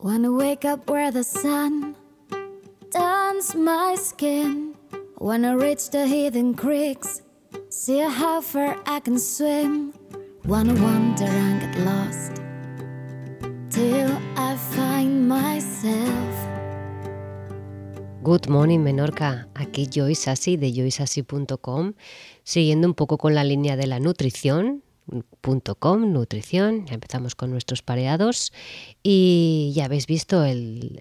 Wanna wake up where the sun turns my skin. Wanna reach the hidden creeks, see how far I can swim. Wanna wander and get lost till I find myself. Good morning, Menorca. Aquí Yo Isasi de yoisasi.com, siguiendo un poco con la línea de la nutrición.com, nutrición. Ya empezamos con nuestros pareados y ya habéis visto el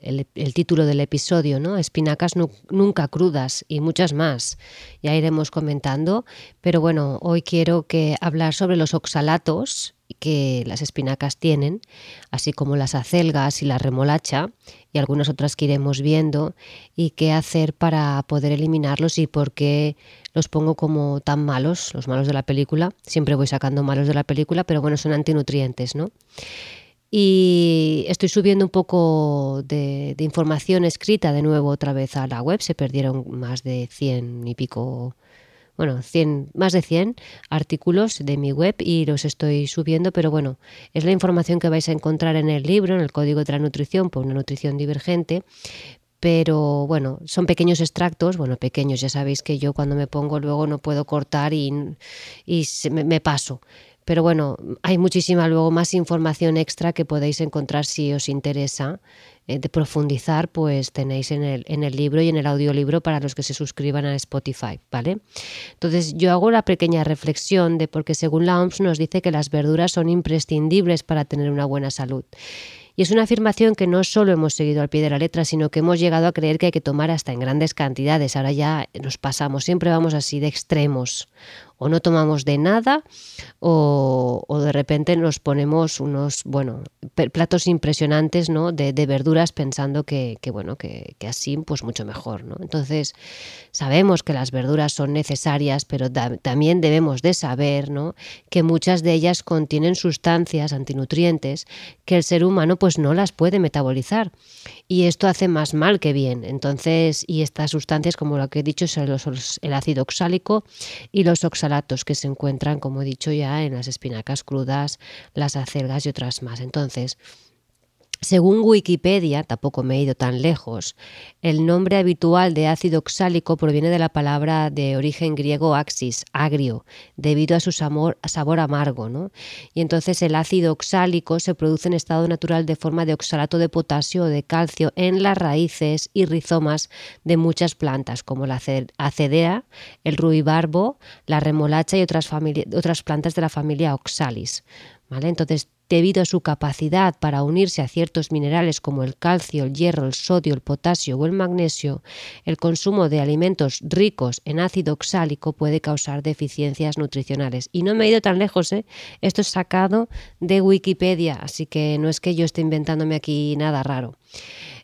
título del episodio, ¿no? Espinacas nunca crudas y muchas más. Ya iremos comentando, pero bueno, hoy quiero hablar sobre los oxalatos que las espinacas tienen, así como las acelgas y la remolacha y algunas otras que iremos viendo, y qué hacer para poder eliminarlos y por qué los pongo como tan malos, los malos de la película. Siempre voy sacando malos de la película, pero bueno, son antinutrientes, ¿no? Y estoy subiendo un poco de información escrita de nuevo otra vez a la web. Se perdieron más de 100 y pico... Bueno, más de 100 artículos de mi web y los estoy subiendo, pero bueno, es la información que vais a encontrar en el libro, en el Código de la Nutrición, por una nutrición divergente, pero bueno, son pequeños extractos, bueno, pequeños, ya sabéis que yo cuando me pongo luego no puedo cortar y me paso. Pero bueno, hay muchísima luego más información extra que podéis encontrar si os interesa de profundizar, pues tenéis en el libro y en el audiolibro para los que se suscriban a Spotify, ¿vale? Entonces yo hago la pequeña reflexión de porque según la OMS nos dice que las verduras son imprescindibles para tener una buena salud. Y es una afirmación que no solo hemos seguido al pie de la letra, sino que hemos llegado a creer que hay que tomar hasta en grandes cantidades. Ahora ya nos pasamos, siempre vamos así de extremos. O no tomamos de nada o de repente nos ponemos unos platos impresionantes, ¿no? de verduras pensando que así pues mucho mejor, ¿no? Entonces sabemos que las verduras son necesarias, pero también debemos de saber, ¿no?, que muchas de ellas contienen sustancias antinutrientes que el ser humano pues no las puede metabolizar y esto hace más mal que bien. Entonces, y estas sustancias, como lo que he dicho, son el ácido oxálico y los oxalatos que se encuentran, como he dicho ya, en las espinacas crudas, las acelgas y otras más. Entonces, según Wikipedia, tampoco me he ido tan lejos, el nombre habitual de ácido oxálico proviene de la palabra de origen griego axis, agrio, debido a su sabor amargo, ¿no? Y entonces el ácido oxálico se produce en estado natural de forma de oxalato de potasio o de calcio en las raíces y rizomas de muchas plantas, como la acedea, el ruibarbo, la remolacha y otras plantas de la familia Oxalis, ¿vale? Entonces, debido a su capacidad para unirse a ciertos minerales como el calcio, el hierro, el sodio, el potasio o el magnesio, el consumo de alimentos ricos en ácido oxálico puede causar deficiencias nutricionales. Y no me he ido tan lejos, ¿eh? Esto es sacado de Wikipedia, así que no es que yo esté inventándome aquí nada raro.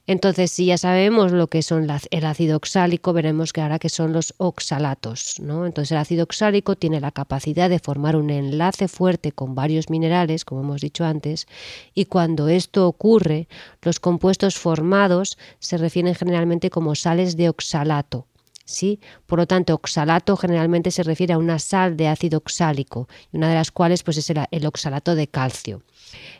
Entonces, si ya sabemos lo que son el ácido oxálico, veremos que ahora que son los oxalatos, ¿no? Entonces, el ácido oxálico tiene la capacidad de formar un enlace fuerte con varios minerales, como hemos dicho antes, y cuando esto ocurre, los compuestos formados se refieren generalmente como sales de oxalato, ¿sí? Por lo tanto, oxalato generalmente se refiere a una sal de ácido oxálico, una de las cuales pues, es el oxalato de calcio.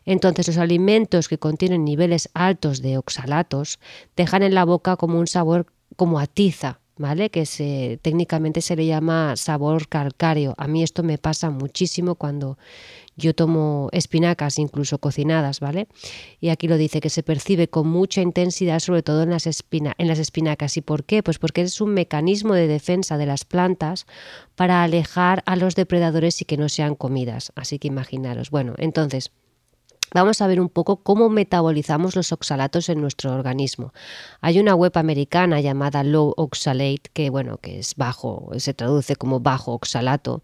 Entonces, los alimentos que contienen niveles altos de oxalatos dejan en la boca como un sabor como a tiza, ¿vale? Que técnicamente se le llama sabor calcáreo. A mí esto me pasa muchísimo cuando yo tomo espinacas, incluso cocinadas, ¿vale? Y aquí lo dice, que se percibe con mucha intensidad, sobre todo en las espinacas. ¿Y por qué? Pues porque es un mecanismo de defensa de las plantas para alejar a los depredadores y que no sean comidas. Así que imaginaros. Bueno, entonces vamos a ver un poco cómo metabolizamos los oxalatos en nuestro organismo. Hay una web americana llamada Low Oxalate, que bueno, que es bajo, se traduce como bajo oxalato.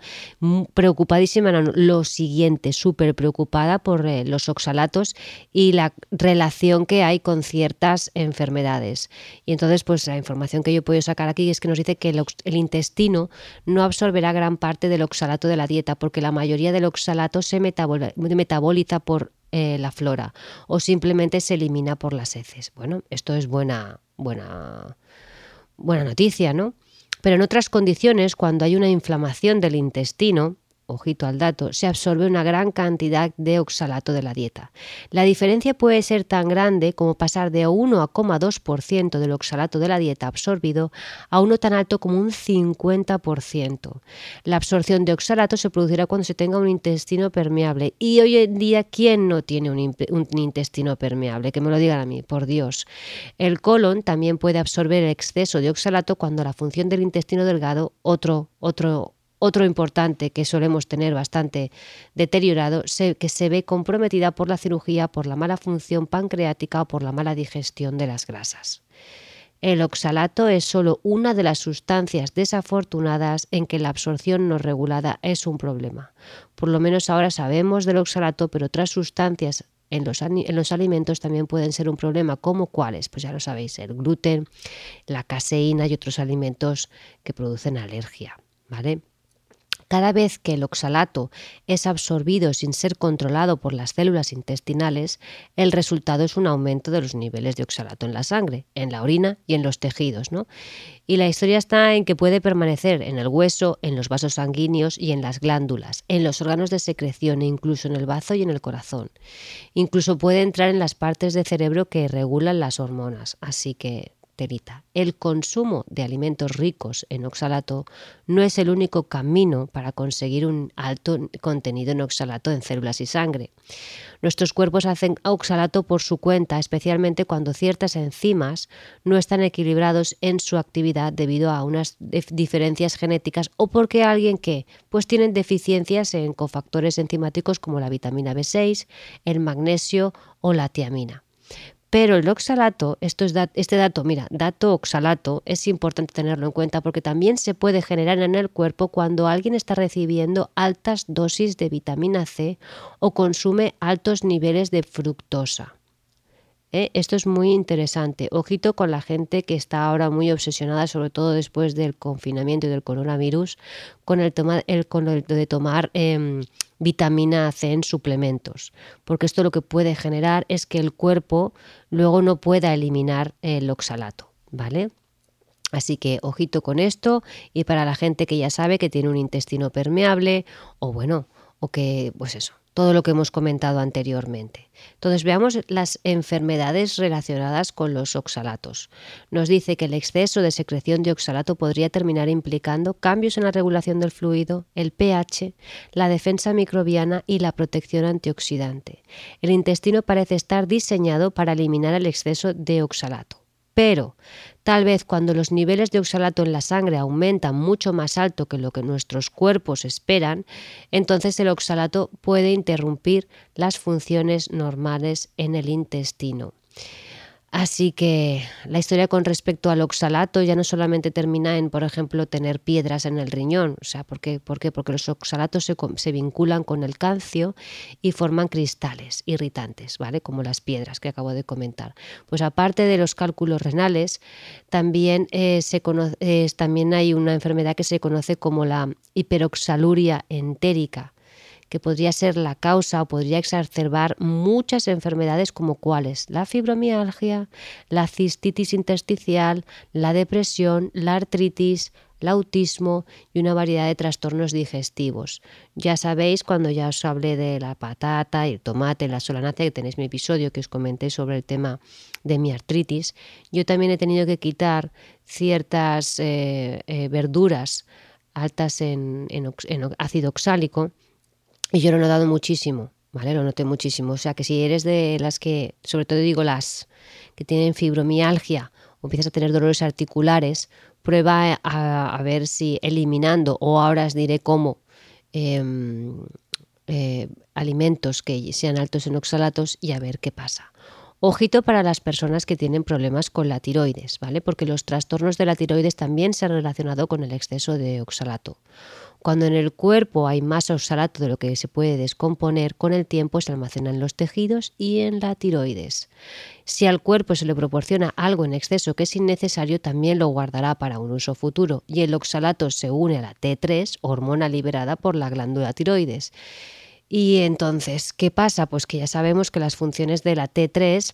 Preocupadísima, lo siguiente, súper preocupada por los oxalatos y la relación que hay con ciertas enfermedades. Y entonces, pues la información que yo puedo sacar aquí es que nos dice que el intestino no absorberá gran parte del oxalato de la dieta, porque la mayoría del oxalato se metaboliza por la flora o simplemente se elimina por las heces. Bueno, esto es buena noticia, ¿no? Pero en otras condiciones, cuando hay una inflamación del intestino, ojito al dato, se absorbe una gran cantidad de oxalato de la dieta. La diferencia puede ser tan grande como pasar de 1,2% del oxalato de la dieta absorbido a uno tan alto como un 50%. La absorción de oxalato se producirá cuando se tenga un intestino permeable. Y hoy en día, ¿quién no tiene un intestino permeable? Que me lo digan a mí, por Dios. El colon también puede absorber el exceso de oxalato cuando la función del intestino delgado, otro importante que solemos tener bastante deteriorado, que se ve comprometida por la cirugía, por la mala función pancreática o por la mala digestión de las grasas. El oxalato es solo una de las sustancias desafortunadas en que la absorción no regulada es un problema. Por lo menos ahora sabemos del oxalato, pero otras sustancias en los alimentos también pueden ser un problema, como cuáles, pues ya lo sabéis, el gluten, la caseína y otros alimentos que producen alergia, ¿vale? Cada vez que el oxalato es absorbido sin ser controlado por las células intestinales, el resultado es un aumento de los niveles de oxalato en la sangre, en la orina y en los tejidos, ¿no? Y la historia está en que puede permanecer en el hueso, en los vasos sanguíneos y en las glándulas, en los órganos de secreción e incluso en el bazo y en el corazón. Incluso puede entrar en las partes del cerebro que regulan las hormonas, así que... El consumo de alimentos ricos en oxalato no es el único camino para conseguir un alto contenido en oxalato en células y sangre. Nuestros cuerpos hacen oxalato por su cuenta, especialmente cuando ciertas enzimas no están equilibrados en su actividad debido a unas diferencias genéticas o porque alguien que pues tienen deficiencias en cofactores enzimáticos como la vitamina B6, el magnesio o la tiamina. Pero el oxalato, dato oxalato, es importante tenerlo en cuenta porque también se puede generar en el cuerpo cuando alguien está recibiendo altas dosis de vitamina C o consume altos niveles de fructosa. Esto es muy interesante. Ojito con la gente que está ahora muy obsesionada, sobre todo después del confinamiento y del coronavirus, con el de tomar vitamina C en suplementos, porque esto lo que puede generar es que el cuerpo luego no pueda eliminar el oxalato, ¿vale? Así que ojito con esto. Y para la gente que ya sabe que tiene un intestino permeable todo lo que hemos comentado anteriormente. Entonces veamos las enfermedades relacionadas con los oxalatos. Nos dice que el exceso de secreción de oxalato podría terminar implicando cambios en la regulación del fluido, el pH, la defensa microbiana y la protección antioxidante. El intestino parece estar diseñado para eliminar el exceso de oxalato. Pero tal vez cuando los niveles de oxalato en la sangre aumentan mucho más alto que lo que nuestros cuerpos esperan, entonces el oxalato puede interrumpir las funciones normales en el intestino. Así que la historia con respecto al oxalato ya no solamente termina en, por ejemplo, tener piedras en el riñón. O sea, ¿Por qué? Porque los oxalatos se vinculan con el calcio y forman cristales irritantes, ¿vale? Como las piedras que acabo de comentar. Pues aparte de los cálculos renales, también hay una enfermedad que se conoce como la hiperoxaluria entérica, que podría ser la causa o podría exacerbar muchas enfermedades como cuáles: la fibromialgia, la cistitis intersticial, la depresión, la artritis, el autismo y una variedad de trastornos digestivos. Ya sabéis, cuando ya os hablé de la patata, el tomate, la solanácea, que tenéis mi episodio que os comenté sobre el tema de mi artritis, yo también he tenido que quitar ciertas verduras altas en ácido oxálico. Y yo lo he notado muchísimo, ¿vale? Lo noté muchísimo. O sea, que si eres de las que, sobre todo digo las que tienen fibromialgia o empiezas a tener dolores articulares, prueba a ver si eliminando, o ahora os diré cómo, alimentos que sean altos en oxalatos y a ver qué pasa. Ojito para las personas que tienen problemas con la tiroides, ¿vale? Porque los trastornos de la tiroides también se han relacionado con el exceso de oxalato. Cuando en el cuerpo hay más oxalato de lo que se puede descomponer, con el tiempo se almacena en los tejidos y en la tiroides. Si al cuerpo se le proporciona algo en exceso que es innecesario, también lo guardará para un uso futuro. Y el oxalato se une a la T3, hormona liberada por la glándula tiroides. Y entonces, ¿qué pasa? Pues que ya sabemos que las funciones de la T3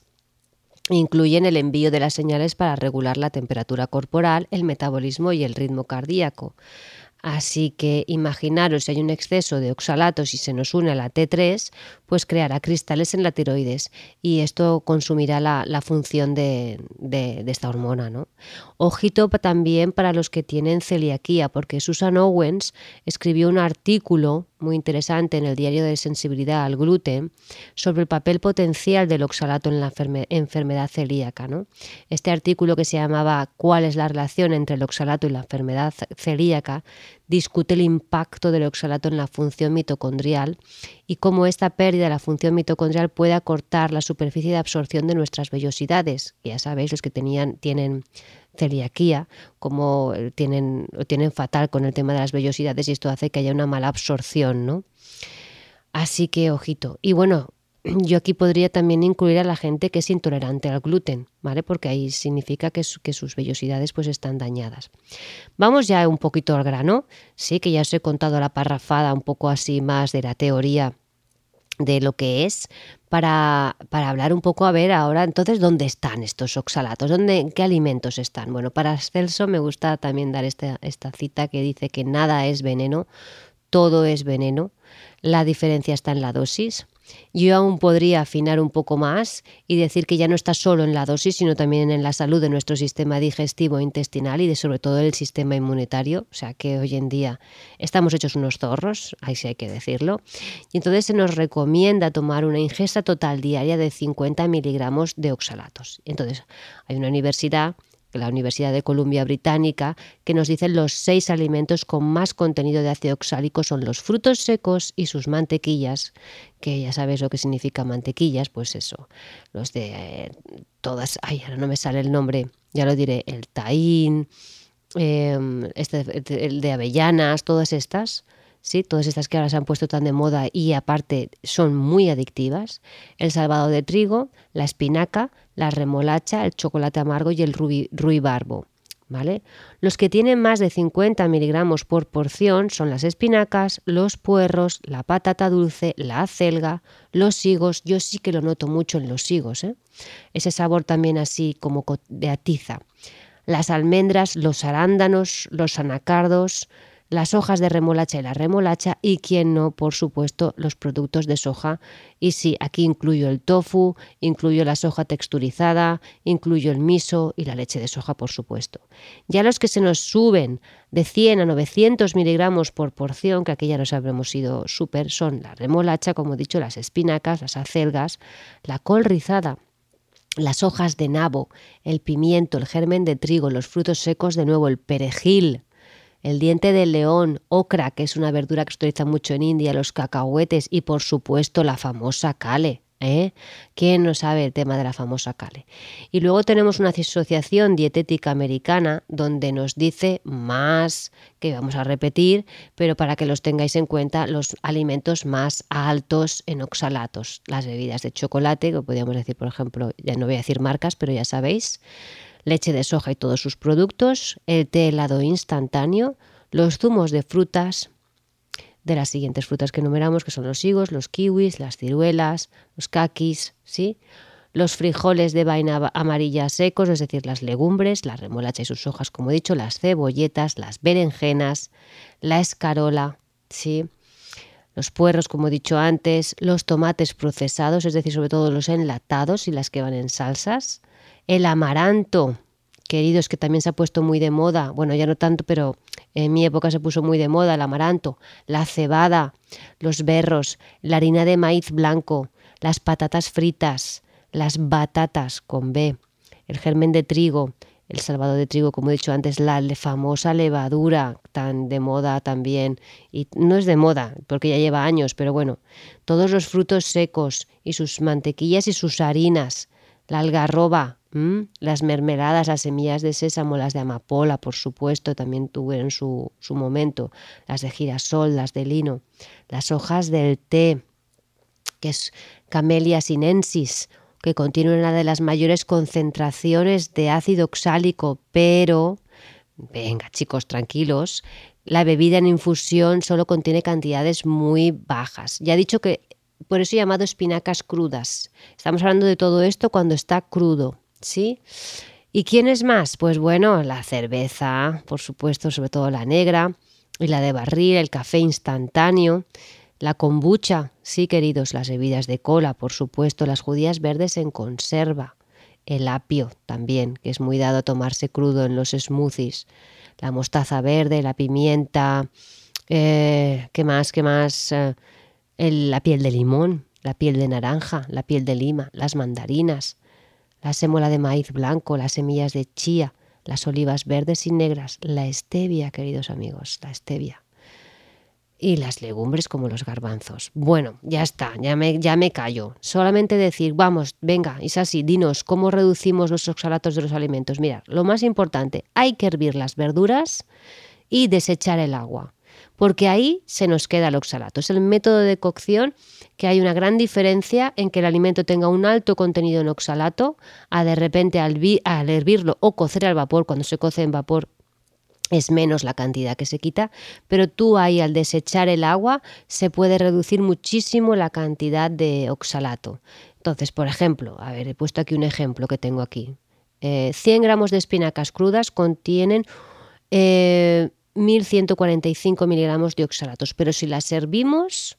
incluyen el envío de las señales para regular la temperatura corporal, el metabolismo y el ritmo cardíaco. Así que imaginaros, si hay un exceso de oxalatos y se nos une a la T3, pues creará cristales en la tiroides y esto consumirá la función de esta hormona, ¿no? Ojito también para los que tienen celiaquía, porque Susan Owens escribió un artículo muy interesante en el Diario de Sensibilidad al Gluten sobre el papel potencial del oxalato en la enfermedad celíaca, ¿no? Este artículo, que se llamaba ¿Cuál es la relación entre el oxalato y la enfermedad celíaca?, discute el impacto del oxalato en la función mitocondrial y cómo esta pérdida de la función mitocondrial puede acortar la superficie de absorción de nuestras vellosidades. Ya sabéis, los que tienen celiaquía, como lo tienen fatal con el tema de las vellosidades, y esto hace que haya una mala absorción, ¿no? Así que ojito. Y bueno, yo aquí podría también incluir a la gente que es intolerante al gluten, ¿vale? Porque ahí significa que sus vellosidades pues están dañadas. Vamos ya un poquito al grano, sí, que ya os he contado la parrafada un poco así más de la teoría de lo que es, para hablar un poco, a ver ahora entonces dónde están estos oxalatos, en qué alimentos están. Bueno, para Celso me gusta también dar esta cita que dice que nada es veneno, todo es veneno, la diferencia está en la dosis. Yo aún podría afinar un poco más y decir que ya no está solo en la dosis, sino también en la salud de nuestro sistema digestivo e intestinal y sobre todo del sistema inmunitario. O sea, que hoy en día estamos hechos unos zorros, ahí sí hay que decirlo. Y entonces se nos recomienda tomar una ingesta total diaria de 50 miligramos de oxalatos. Entonces hay una universidad, la Universidad de Columbia Británica, que nos dice los 6 alimentos con más contenido de ácido oxálico son los frutos secos y sus mantequillas, que ya sabéis lo que significa mantequillas, pues eso, los de todas, ay, ahora no me sale el nombre, ya lo diré, el tahín, el de avellanas, todas estas. Sí, todas estas que ahora se han puesto tan de moda y aparte son muy adictivas, el salvado de trigo, la espinaca, la remolacha, el chocolate amargo y el ruibarbo, ¿vale? Los que tienen más de 50 miligramos por porción son las espinacas, los puerros, la patata dulce, la acelga, los higos. Yo sí que lo noto mucho en los higos, ¿eh? Ese sabor también así como de atiza. Las almendras, los arándanos, los anacardos, las hojas de remolacha y la remolacha, y quién no, por supuesto, los productos de soja. Y sí, aquí incluyo el tofu, incluyo la soja texturizada, incluyo el miso y la leche de soja, por supuesto. Ya los que se nos suben de 100 a 900 miligramos por porción, que aquí ya nos habremos ido súper, son la remolacha, como he dicho, las espinacas, las acelgas, la col rizada, las hojas de nabo, el pimiento, el germen de trigo, los frutos secos, de nuevo el perejil, el diente de león, ocra, que es una verdura que se utiliza mucho en India, los cacahuetes y, por supuesto, la famosa kale, ¿eh? ¿Quién no sabe el tema de la famosa kale? Y luego tenemos una asociación dietética americana donde nos dice más, que vamos a repetir, pero para que los tengáis en cuenta, los alimentos más altos en oxalatos. Las bebidas de chocolate, que podríamos decir, por ejemplo, ya no voy a decir marcas, pero ya sabéis, leche de soja y todos sus productos, el té helado instantáneo, los zumos de frutas, de las siguientes frutas que enumeramos, que son los higos, los kiwis, las ciruelas, los caquis, ¿sí?, los frijoles de vaina amarilla secos, es decir, las legumbres, la remolacha y sus hojas, como he dicho, las cebolletas, las berenjenas, la escarola, ¿sí?, los puerros, como he dicho antes, los tomates procesados, es decir, sobre todo los enlatados y las que van en salsas, el amaranto, queridos, que también se ha puesto muy de moda, bueno, ya no tanto, pero en mi época se puso muy de moda el amaranto, la cebada, los berros, la harina de maíz blanco, las patatas fritas, las batatas con B, el germen de trigo, el salvado de trigo, como he dicho antes, la famosa levadura, tan de moda también, y no es de moda porque ya lleva años, pero bueno, todos los frutos secos y sus mantequillas y sus harinas, la algarroba, las mermeladas, las semillas de sésamo, las de amapola, por supuesto, también tuvieron su momento, las de girasol, las de lino, las hojas del té, que es Camellia sinensis, que contiene una de las mayores concentraciones de ácido oxálico, pero, venga chicos, tranquilos, la bebida en infusión solo contiene cantidades muy bajas. Ya he dicho que por eso he llamado espinacas crudas. Estamos hablando de todo esto cuando está crudo, ¿sí? ¿Y quién es más? Pues bueno, la cerveza, por supuesto, sobre todo la negra, y la de barrir, el café instantáneo, la kombucha, sí queridos, las bebidas de cola, por supuesto, las judías verdes en conserva, el apio también, que es muy dado a tomarse crudo en los smoothies, la mostaza verde, la pimienta, la piel de limón, la piel de naranja, la piel de lima, las mandarinas, la sémola de maíz blanco, las semillas de chía, las olivas verdes y negras, la stevia, queridos amigos, la stevia. Y las legumbres como los garbanzos. Bueno, ya está, ya me callo. Solamente decir, vamos, venga, Isasi, dinos, ¿cómo reducimos los oxalatos de los alimentos? Mirad, lo más importante, hay que hervir las verduras y desechar el agua, porque ahí se nos queda el oxalato. Es el método de cocción que hay una gran diferencia en que el alimento tenga un alto contenido en oxalato, a de repente al hervirlo o cocer al vapor, cuando se coce en vapor, es menos la cantidad que se quita, pero tú ahí al desechar el agua se puede reducir muchísimo la cantidad de oxalato. Entonces, por ejemplo, a ver, he puesto aquí un ejemplo que tengo aquí. 100 gramos de espinacas crudas contienen 1.145 miligramos de oxalatos, pero si las hervimos,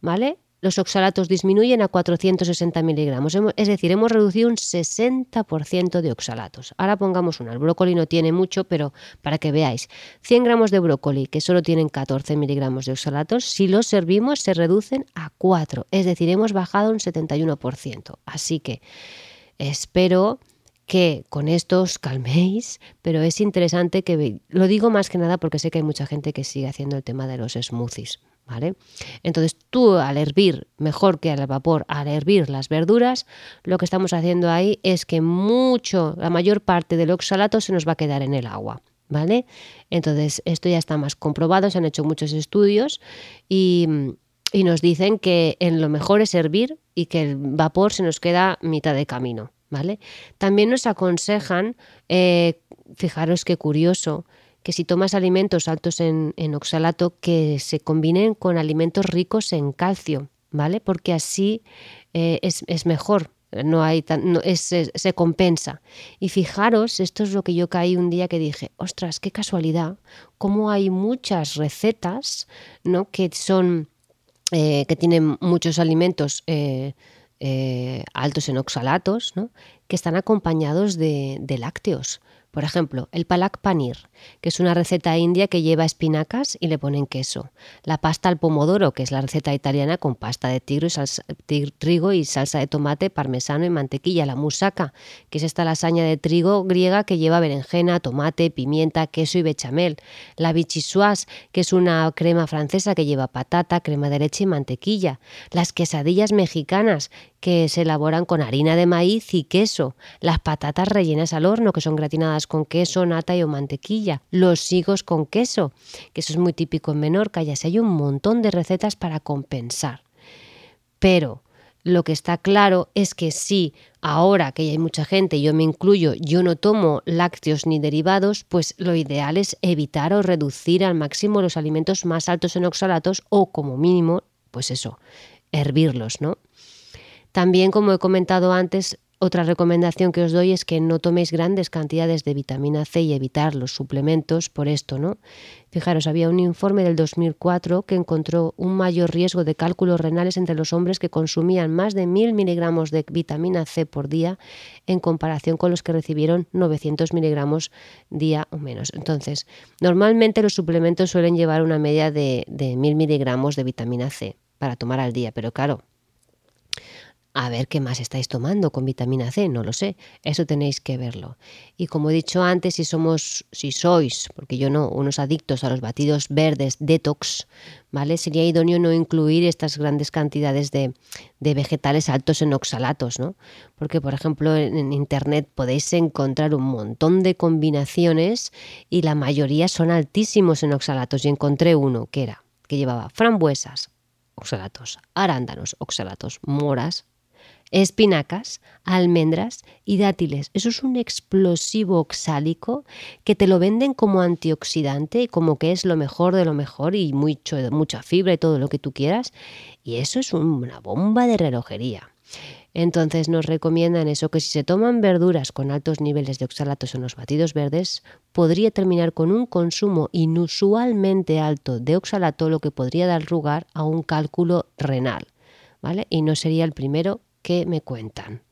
¿vale?, los oxalatos disminuyen a 460 miligramos, es decir, hemos reducido un 60% de oxalatos. Ahora pongamos una, el brócoli no tiene mucho, pero para que veáis, 100 gramos de brócoli que solo tienen 14 miligramos de oxalatos, si los servimos se reducen a 4, es decir, hemos bajado un 71%. Así que espero que con esto os calméis, pero es interesante que, lo digo más que nada porque sé que hay mucha gente que sigue haciendo el tema de los smoothies, ¿vale? Entonces tú al hervir, mejor que al vapor, al hervir las verduras, lo que estamos haciendo ahí es que la mayor parte del oxalato se nos va a quedar en el agua, ¿vale? Entonces esto ya está más comprobado, se han hecho muchos estudios y nos dicen que lo mejor es hervir y que el vapor se nos queda mitad de camino, ¿vale? También nos aconsejan, fijaros qué curioso, que si tomas alimentos altos en oxalato, que se combinen con alimentos ricos en calcio, ¿vale? Porque así es mejor, se compensa. Y fijaros, esto es lo que yo caí un día que dije, ostras, qué casualidad, cómo hay muchas recetas, ¿no?, que son que tienen muchos alimentos altos en oxalatos, ¿no?, que están acompañados de lácteos. Por ejemplo, el palak paneer, que es una receta india que lleva espinacas y le ponen queso. La pasta al pomodoro, que es la receta italiana con pasta de trigo y salsa de tomate, parmesano y mantequilla. La moussaka, que es esta lasaña de trigo griega que lleva berenjena, tomate, pimienta, queso y bechamel. La vichyssoise, que es una crema francesa que lleva patata, crema de leche y mantequilla. Las quesadillas mexicanas, que se elaboran con harina de maíz y queso, las patatas rellenas al horno, que son gratinadas con queso, nata y o mantequilla, los higos con queso, que eso es muy típico en Menorca, y así hay un montón de recetas para compensar. Pero lo que está claro es que sí, ahora que hay mucha gente, yo me incluyo, yo no tomo lácteos ni derivados, pues lo ideal es evitar o reducir al máximo los alimentos más altos en oxalatos o como mínimo, pues eso, hervirlos, ¿no? También, como he comentado antes, otra recomendación que os doy es que no toméis grandes cantidades de vitamina C y evitar los suplementos por esto, ¿no? Fijaros, había un informe del 2004 que encontró un mayor riesgo de cálculos renales entre los hombres que consumían más de 1.000 miligramos de vitamina C por día en comparación con los que recibieron 900 miligramos día o menos. Entonces, normalmente los suplementos suelen llevar una media de 1.000 miligramos de vitamina C para tomar al día, pero claro, a ver qué más estáis tomando con vitamina C, no lo sé, eso tenéis que verlo. Y como he dicho antes, si sois, porque yo no, unos adictos a los batidos verdes detox, ¿vale?, sería idóneo no incluir estas grandes cantidades de vegetales altos en oxalatos, ¿no? Porque, por ejemplo, en internet podéis encontrar un montón de combinaciones y la mayoría son altísimos en oxalatos. Y encontré uno que llevaba frambuesas, oxalatos, arándanos, oxalatos, moras, espinacas, almendras y dátiles. Eso es un explosivo oxálico que te lo venden como antioxidante y como que es lo mejor de lo mejor y mucha fibra y todo lo que tú quieras. Y eso es una bomba de relojería. Entonces nos recomiendan eso, que si se toman verduras con altos niveles de oxalatos en los batidos verdes, podría terminar con un consumo inusualmente alto de oxalato, lo que podría dar lugar a un cálculo renal, ¿vale? Y no sería el primero que me cuentan.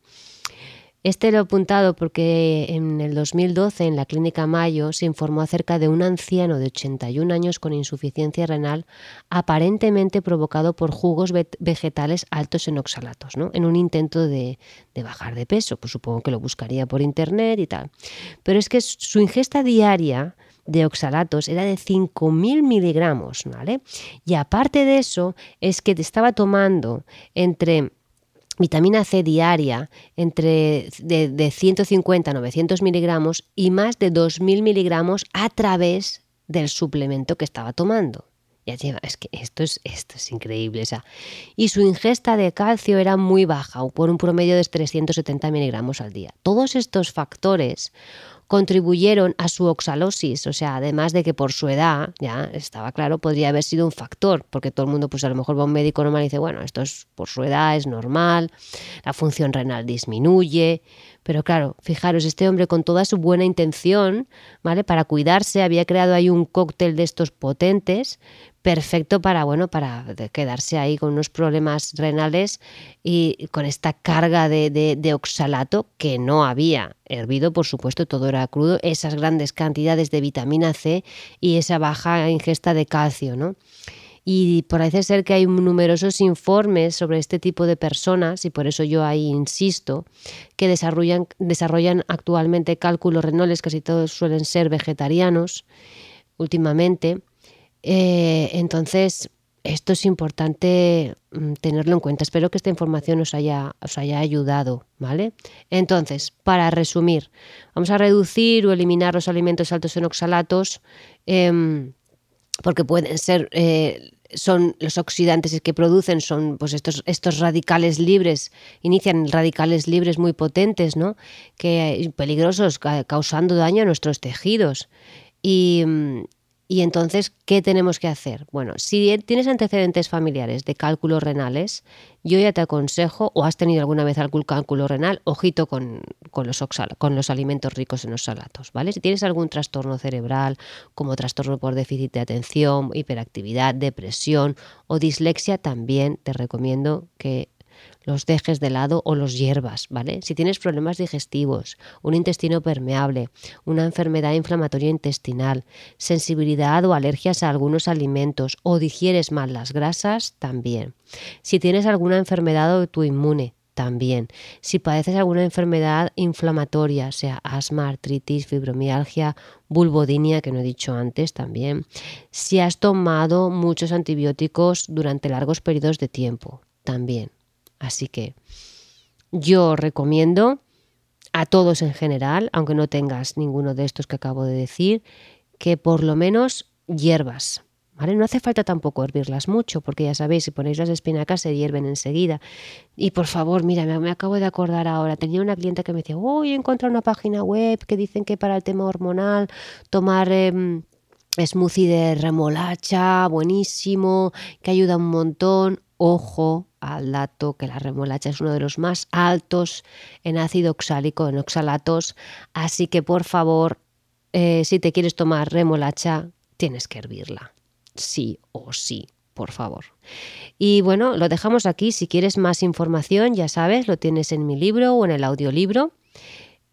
Este lo he apuntado porque en el 2012 en la Clínica Mayo se informó acerca de un anciano de 81 años con insuficiencia renal aparentemente provocado por jugos vegetales altos en oxalatos, ¿no? En un intento de bajar de peso, pues supongo que lo buscaría por internet y tal. Pero es que su ingesta diaria de oxalatos era de 5.000 miligramos, ¿vale? Y aparte de eso es que te estaba tomando entre... vitamina C diaria entre de 150 a 900 miligramos y más de 2.000 miligramos a través del suplemento que estaba tomando. Ya lleva, es que esto es increíble. O sea, y su ingesta de calcio era muy baja, por un promedio de 370 miligramos al día. Todos estos factores contribuyeron a su oxalosis, o sea, además de que por su edad, ya estaba claro, podría haber sido un factor, porque todo el mundo pues a lo mejor va a un médico normal y dice, bueno, esto es por su edad, es normal, la función renal disminuye, pero claro, fijaros, este hombre con toda su buena intención, ¿vale?, para cuidarse, había creado ahí un cóctel de estos potentes, perfecto para, bueno, para quedarse ahí con unos problemas renales y con esta carga de oxalato que no había hervido, por supuesto, todo era crudo, esas grandes cantidades de vitamina C y esa baja ingesta de calcio, ¿no? Y parece ser que hay numerosos informes sobre este tipo de personas, y por eso yo ahí insisto, que desarrollan actualmente cálculos renales, casi todos suelen ser vegetarianos últimamente. Entonces, esto es importante tenerlo en cuenta. Espero que esta información os haya ayudado, ¿vale? Entonces, para resumir, vamos a reducir o eliminar los alimentos altos en oxalatos porque pueden ser... son los oxidantes que producen, son pues estos radicales libres, inician radicales libres muy potentes, ¿no? Que peligrosos, causando daño a nuestros tejidos. Y entonces, ¿qué tenemos que hacer? Bueno, si tienes antecedentes familiares de cálculos renales, yo ya te aconsejo, o has tenido alguna vez algún cálculo renal, ojito con los alimentos ricos en oxalatos, ¿vale? Si tienes algún trastorno cerebral, como trastorno por déficit de atención, hiperactividad, depresión o dislexia, también te recomiendo que los dejes de lado o los hierbas, ¿vale? Si tienes problemas digestivos, un intestino permeable, una enfermedad inflamatoria intestinal, sensibilidad o alergias a algunos alimentos o digieres mal las grasas, también. Si tienes alguna enfermedad autoinmune, también. Si padeces alguna enfermedad inflamatoria, sea asma, artritis, fibromialgia, bulbodinia, que no he dicho antes también. Si has tomado muchos antibióticos durante largos periodos de tiempo, también. Así que yo recomiendo a todos en general, aunque no tengas ninguno de estos que acabo de decir, que por lo menos hierbas, ¿vale? No hace falta tampoco hervirlas mucho, porque ya sabéis, si ponéis las espinacas se hierven enseguida. Y por favor, mira, me acabo de acordar ahora, tenía una clienta que me decía, he encontrado una página web que dicen que para el tema hormonal tomar... smoothie de remolacha, buenísimo, que ayuda un montón. Ojo al dato que la remolacha es uno de los más altos en ácido oxálico, en oxalatos. Así que por favor, si te quieres tomar remolacha, tienes que hervirla. Sí o sí, por favor. Y bueno, lo dejamos aquí. Si quieres más información, ya sabes, lo tienes en mi libro o en el audiolibro.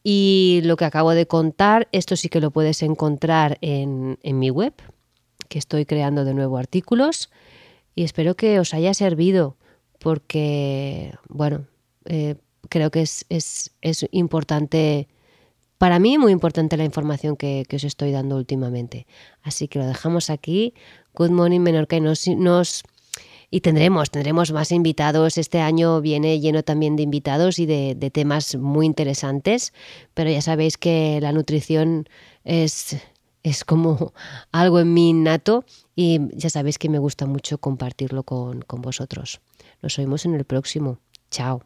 Y lo que acabo de contar, esto sí que lo puedes encontrar en mi web, que estoy creando de nuevo artículos, y espero que os haya servido, porque bueno, creo que es importante, para mí muy importante la información que os estoy dando últimamente. Así que lo dejamos aquí. Good morning Menorca, y y tendremos más invitados. Este año viene lleno también de invitados y de temas muy interesantes, pero ya sabéis que la nutrición es como algo en mí innato y ya sabéis que me gusta mucho compartirlo con vosotros. Nos oímos en el próximo. Chao.